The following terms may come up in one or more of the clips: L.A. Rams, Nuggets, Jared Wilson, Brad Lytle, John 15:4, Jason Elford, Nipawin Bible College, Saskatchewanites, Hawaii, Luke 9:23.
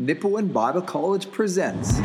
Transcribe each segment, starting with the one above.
Nipawin Bible College presents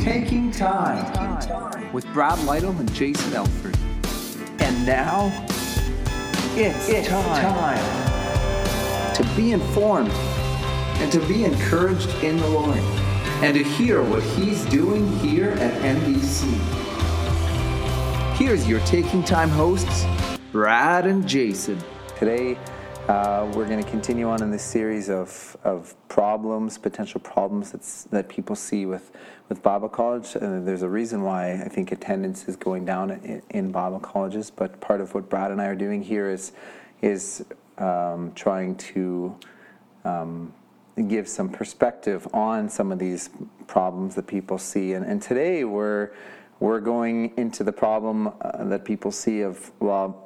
Taking Time with Brad Lytle and Jason Elford. And now, it's time to be informed and to be encouraged in the Lord and to hear what He's doing here at NBC. Here's your Taking Time hosts, Brad and Jason. Today, we're going to continue on in this series of problems, potential problems that people see with Bible college. There's a reason why I think attendance is going down in Bible colleges, but part of what Brad and I are doing here is trying to give some perspective on some of these problems that people see. And today we're going into the problem that people see of, well,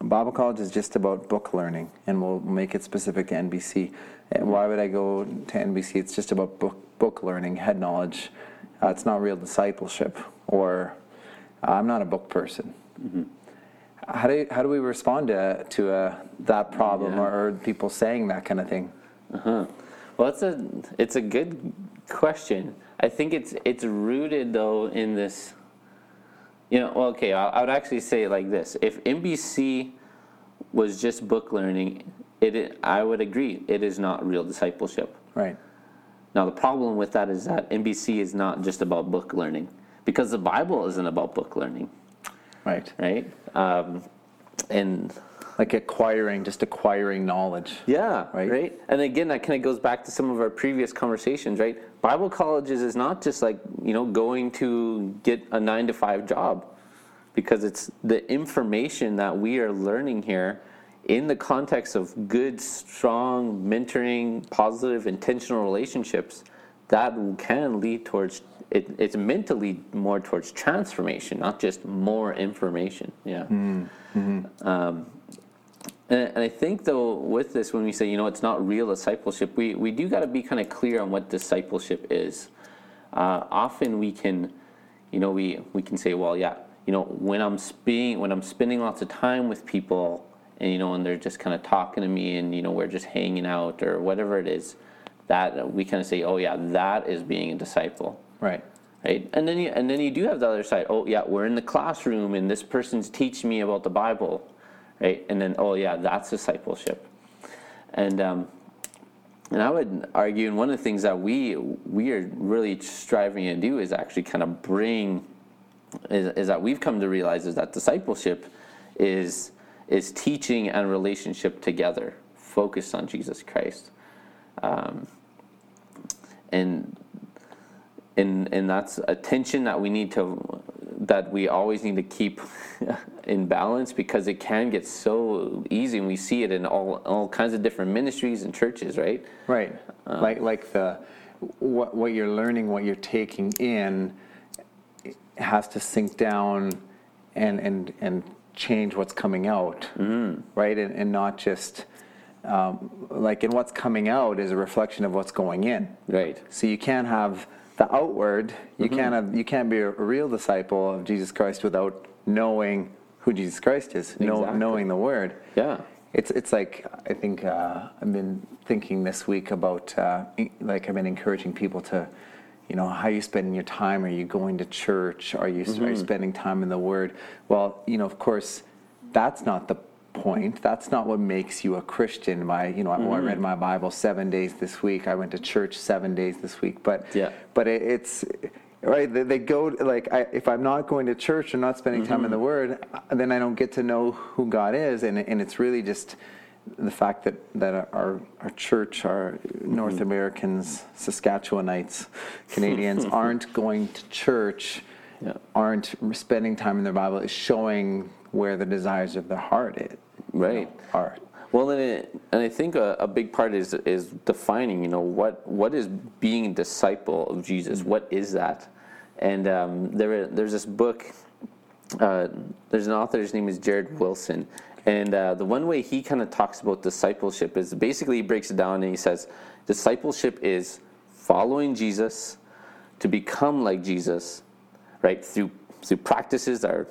Bible college is just about book learning, and we'll make it specific to NBC. Why would I go to NBC? It's just about book learning, head knowledge. It's not real discipleship, or I'm not a book person. Mm-hmm. How do we respond to that problem, yeah, or people saying that kind of thing? Uh-huh. Well, it's a good question. I think it's rooted though in this. I would actually say it like this. If NBC was just book learning, I would agree, it is not real discipleship. Right. Now, the problem with that is that NBC is not just about book learning, because the Bible isn't about book learning. Right. Right? And like acquiring knowledge. Yeah, right? And again, that kind of goes back to some of our previous conversations, right? Bible colleges is not just like, going to get a 9-to-5 job, because it's the information that we are learning here in the context of good, strong, mentoring, positive, intentional relationships that can lead towards, it's meant to lead more towards transformation, not just more information. Yeah. Mm-hmm. And I think, though, with this, when we say, it's not real discipleship, we do got to be kind of clear on what discipleship is. Often we can, we can say, well, yeah, when I'm spending lots of time with people, and, and they're just kind of talking to me, and, we're just hanging out or whatever it is, that we kind of say, oh, yeah, that is being a disciple. Right. Right? And then you do have the other side. Oh, yeah, we're in the classroom, and this person's teaching me about the Bible. Right? And then, oh yeah, that's discipleship. And I would argue, and one of the things that we are really striving to do is actually kind of is that we've come to realize is that discipleship is teaching and relationship together, focused on Jesus Christ. And that's a tension that we always need to keep in balance, because it can get so easy, and we see it in all kinds of different ministries and churches, right? Right. Like the what you're learning, what you're taking in, has to sink down and change what's coming out, right? And not just in what's coming out is a reflection of what's going in, right? So you can't have the outward, you can't be a real disciple of Jesus Christ without knowing who Jesus Christ is, knowing the Word. Yeah, it's like, I think I've been thinking this week about I've been encouraging people to, how you spending your time. Are you going to church? Are you spending time in the Word? Well, of course, that's not the point. That's not what makes you a Christian. I read my Bible 7 days this week. I went to church 7 days this week. But yeah, but it's right. They go like, if I'm not going to church and not spending time in the Word, then I don't get to know who God is. And it's really just the fact that our church, our North Americans, Saskatchewanites, Canadians aren't going to church, aren't spending time in their Bible, is showing where the desires of the heart is. Right. Are. Well, and I think a big part is defining, what is being a disciple of Jesus? What is that? And there's this book, there's an author, his name is Jared Wilson. And the one way he kind of talks about discipleship is basically he breaks it down and he says, discipleship is following Jesus to become like Jesus, right? Through practices that are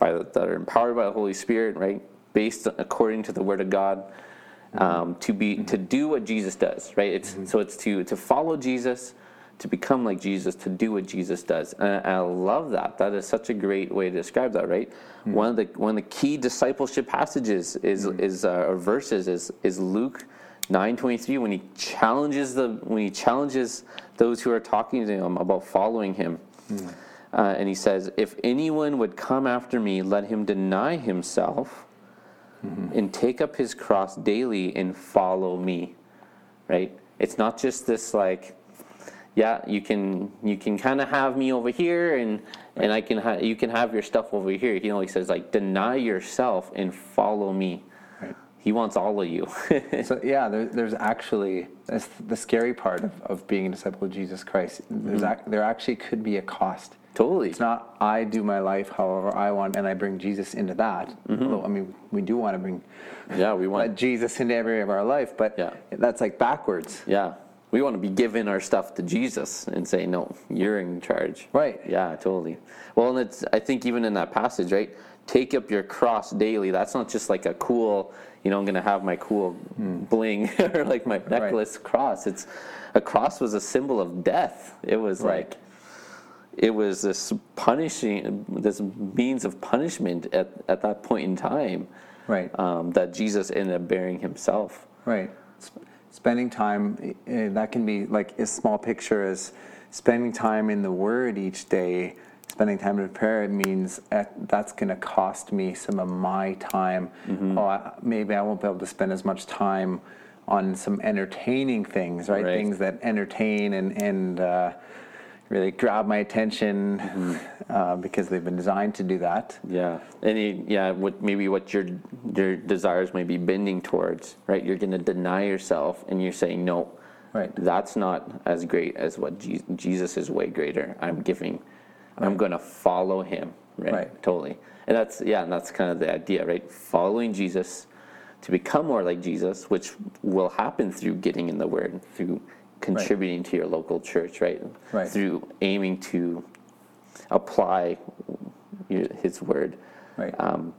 that are empowered by the Holy Spirit, right? Based according to the Word of God, to do what Jesus does, right? So it's to follow Jesus, to become like Jesus, to do what Jesus does. And I love that. That is such a great way to describe that, right? Mm-hmm. One of the key discipleship passages is Luke 9:23, when he challenges those who are talking to him about following him. Mm-hmm. And he says, "If anyone would come after me, let him deny himself and take up his cross daily and follow me." Right? It's not just this like, yeah, you can kind of have me over here, and you can have your stuff over here. You know, he says like, deny yourself and follow me. Right. He wants all of you. So yeah, there's actually, that's the scary part of being a disciple of Jesus Christ. There actually could be a cost. Totally. It's not I do my life however I want, and I bring Jesus into that. Mm-hmm. Although, I mean, we do want to bring Jesus into every area of our life, but that's like backwards. Yeah. We want to be giving our stuff to Jesus and say, no, you're in charge. Right. Yeah, totally. Well, and it's, I think even in that passage, right, take up your cross daily. That's not just like a cool, you know, I'm going to have my cool bling or like my necklace cross. It's, a cross was a symbol of death. It was like, it was this means of punishment at that point in time. Right. That Jesus ended up bearing himself. Right. Spending time, that can be like a small picture as spending time in the Word each day, spending time in prayer. It means that's going to cost me some of my time. Mm-hmm. Maybe I won't be able to spend as much time on some entertaining things, right? Things that entertain and really grab my attention because they've been designed to do that. Yeah, what your desires may be bending towards, right? You're going to deny yourself, and you're saying no. Right. That's not as great as what Jesus is. Way greater. I'm giving. Right. I'm going to follow him. Right. Totally. And that's kind of the idea, right? Following Jesus to become more like Jesus, which will happen through getting in the Word, through contributing to your local church, right? Through aiming to apply his word, right? And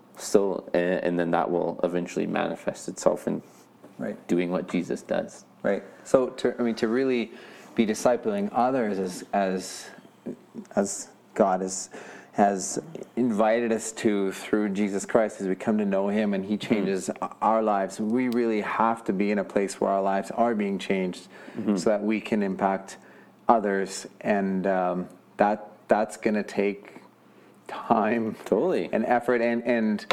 then that will eventually manifest itself in doing what Jesus does, right? So, to really be discipling others as God has invited us to through Jesus Christ, as we come to know him and he changes our lives, we really have to be in a place where our lives are being changed so that we can impact others, and that's going to take time and effort, and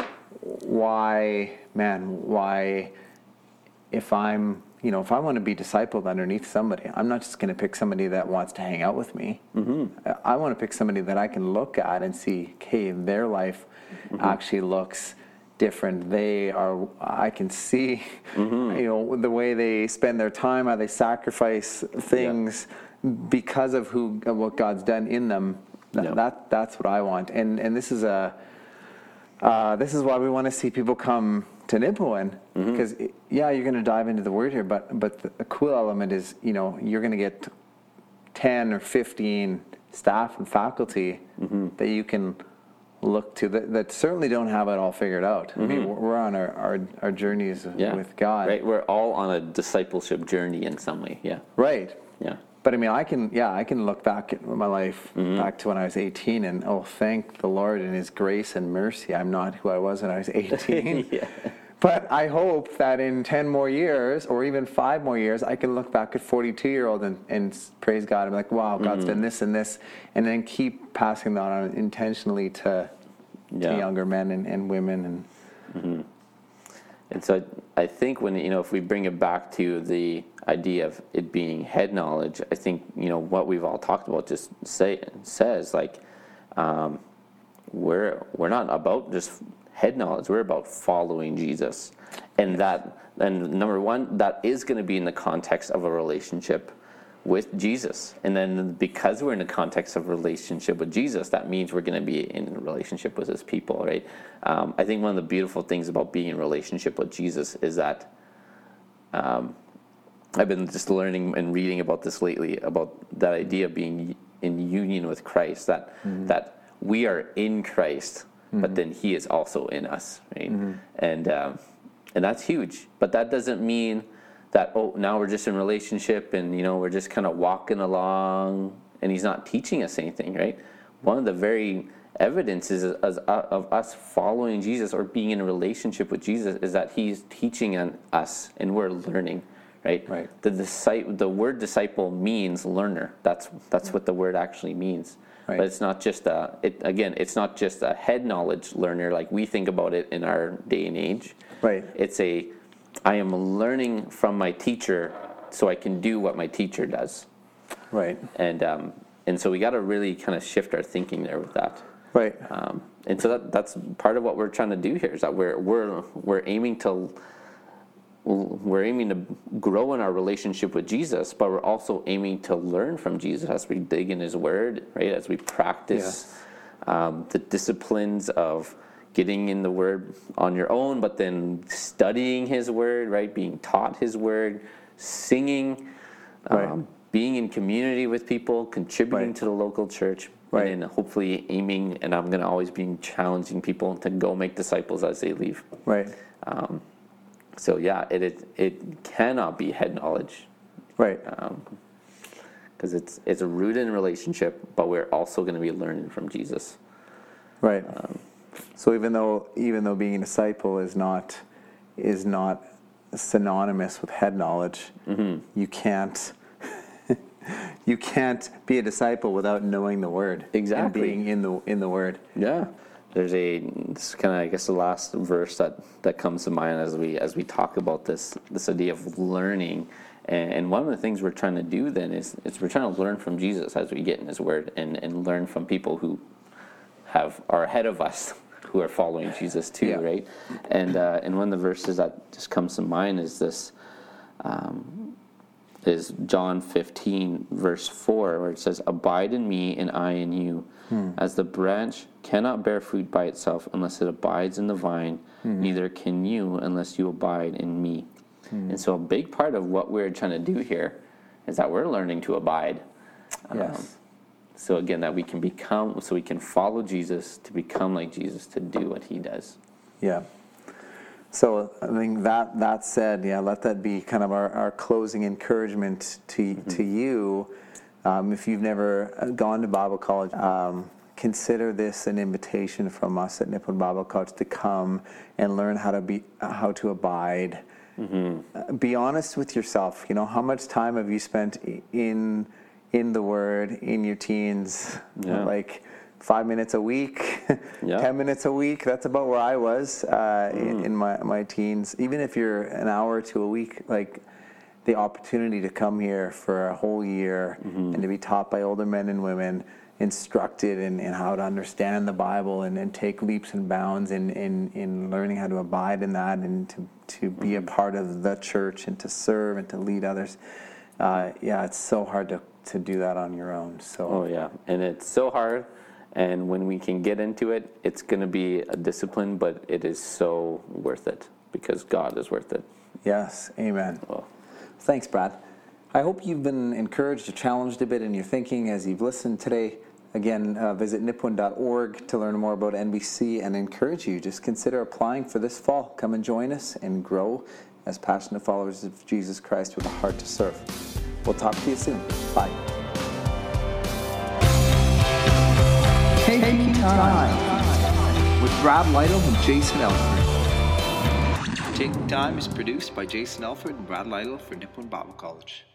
why if I'm, you know, if I want to be discipled underneath somebody, I'm not just going to pick somebody that wants to hang out with me. Mm-hmm. I want to pick somebody that I can look at and see, okay, their life actually looks different. I can see, you know, the way they spend their time, how they sacrifice things because of what God's done in them. That's what I want. And this is why we want to see people come to Nipawin, because you're going to dive into the Word here, but the cool element is, you know, you're going to get 10 or 15 staff and faculty that you can look to that certainly don't have it all figured out. I mean, we're on our journeys with God. Right, we're all on a discipleship journey in some way. Yeah. Right. Yeah. But I mean, I can look back at my life, back to when I was 18, and thank the Lord and his grace and mercy, I'm not who I was when I was 18. But I hope that in 10 more years, or even 5 more years, I can look back at 42-year-old and praise God and be like, wow, God's done this and this, and then keep passing that on intentionally to younger men and women. And so I think when, you know, if we bring it back to the idea of it being head knowledge, I think, you know, what we've all talked about just says like, we're not about just head knowledge, we're about following Jesus, and number one, that is going to be in the context of a relationship with Jesus, and then because we're in the context of relationship with Jesus, that means we're going to be in relationship with his people, right? I think one of the beautiful things about being in relationship with Jesus is that I've been just learning and reading about this lately, about that idea of being in union with Christ, that that we are in Christ, but then he is also in us, right? And And that's huge. But that doesn't mean that, oh, now we're just in relationship and, you know, we're just kind of walking along and he's not teaching us anything, right? One of the very evidences of us following Jesus or being in a relationship with Jesus is that he's teaching us and we're learning, right? Right. The word disciple means learner. That's what the word actually means. Right. But it's not just a head knowledge learner like we think about it in our day and age. Right. It's I am learning from my teacher so I can do what my teacher does. Right. And so we got to really kind of shift our thinking there with that. Right. And so that's part of what we're trying to do here is that we're aiming to grow in our relationship with Jesus, but we're also aiming to learn from Jesus as we dig in his word, right? As we practice the disciplines of getting in the word on your own, but then studying his word, right? Being taught his word, singing, right. Being in community with people, contributing right. to the local church, right. and hopefully aiming, and I'm going to always be challenging people to go make disciples as they leave. Right. So yeah, it cannot be head knowledge, right? Because it's rooted in relationship, but we're also going to be learning from Jesus, right? So even though being a disciple is not synonymous with head knowledge, mm-hmm. you can't be a disciple without knowing the word exactly and being in the word. Yeah. There's this kind of, I guess, the last verse that comes to mind as we talk about this idea of learning. And one of the things we're trying to do then is we're trying to learn from Jesus as we get in his word and learn from people who are ahead of us who are following Jesus too, yeah. right? And one of the verses that just comes to mind is this, is John 15, verse 4, where it says, "Abide in me and I in you. As the branch cannot bear fruit by itself unless it abides in the vine, neither can you unless you abide in me." And so a big part of what we're trying to do here is that we're learning to abide. Yes. So again, that we can become, so we can follow Jesus, to become like Jesus, to do what he does. Yeah. So I think that said, yeah, let that be kind of our closing encouragement to you. If you've never gone to Bible college, consider this an invitation from us at Nipawin Bible College to come and learn how to abide. Mm-hmm. Be honest with yourself. You know, how much time have you spent in the Word in your teens? Yeah. Like 5 minutes a week, yeah. 10 minutes a week. That's about where I was in my teens. Even if you're an hour or two a week, like. The opportunity to come here for a whole year and to be taught by older men and women, instructed in how to understand the Bible and take leaps and bounds in learning how to abide in that and to be a part of the church and to serve and to lead others. It's so hard to do that on your own. So. Oh, yeah, and it's so hard. And when we can get into it, it's going to be a discipline, but it is so worth it because God is worth it. Yes, amen. Well. Thanks, Brad. I hope you've been encouraged or challenged a bit in your thinking as you've listened today. Again, visit nipawin.org to learn more about NBC and encourage you. Just consider applying for this fall. Come and join us and grow as passionate followers of Jesus Christ with a heart to serve. We'll talk to you soon. Bye. Taking Time with Brad Lytle and Jason Elford. Taking Time is produced by Jason Elford and Brad Lytle for Nipawin Bible College.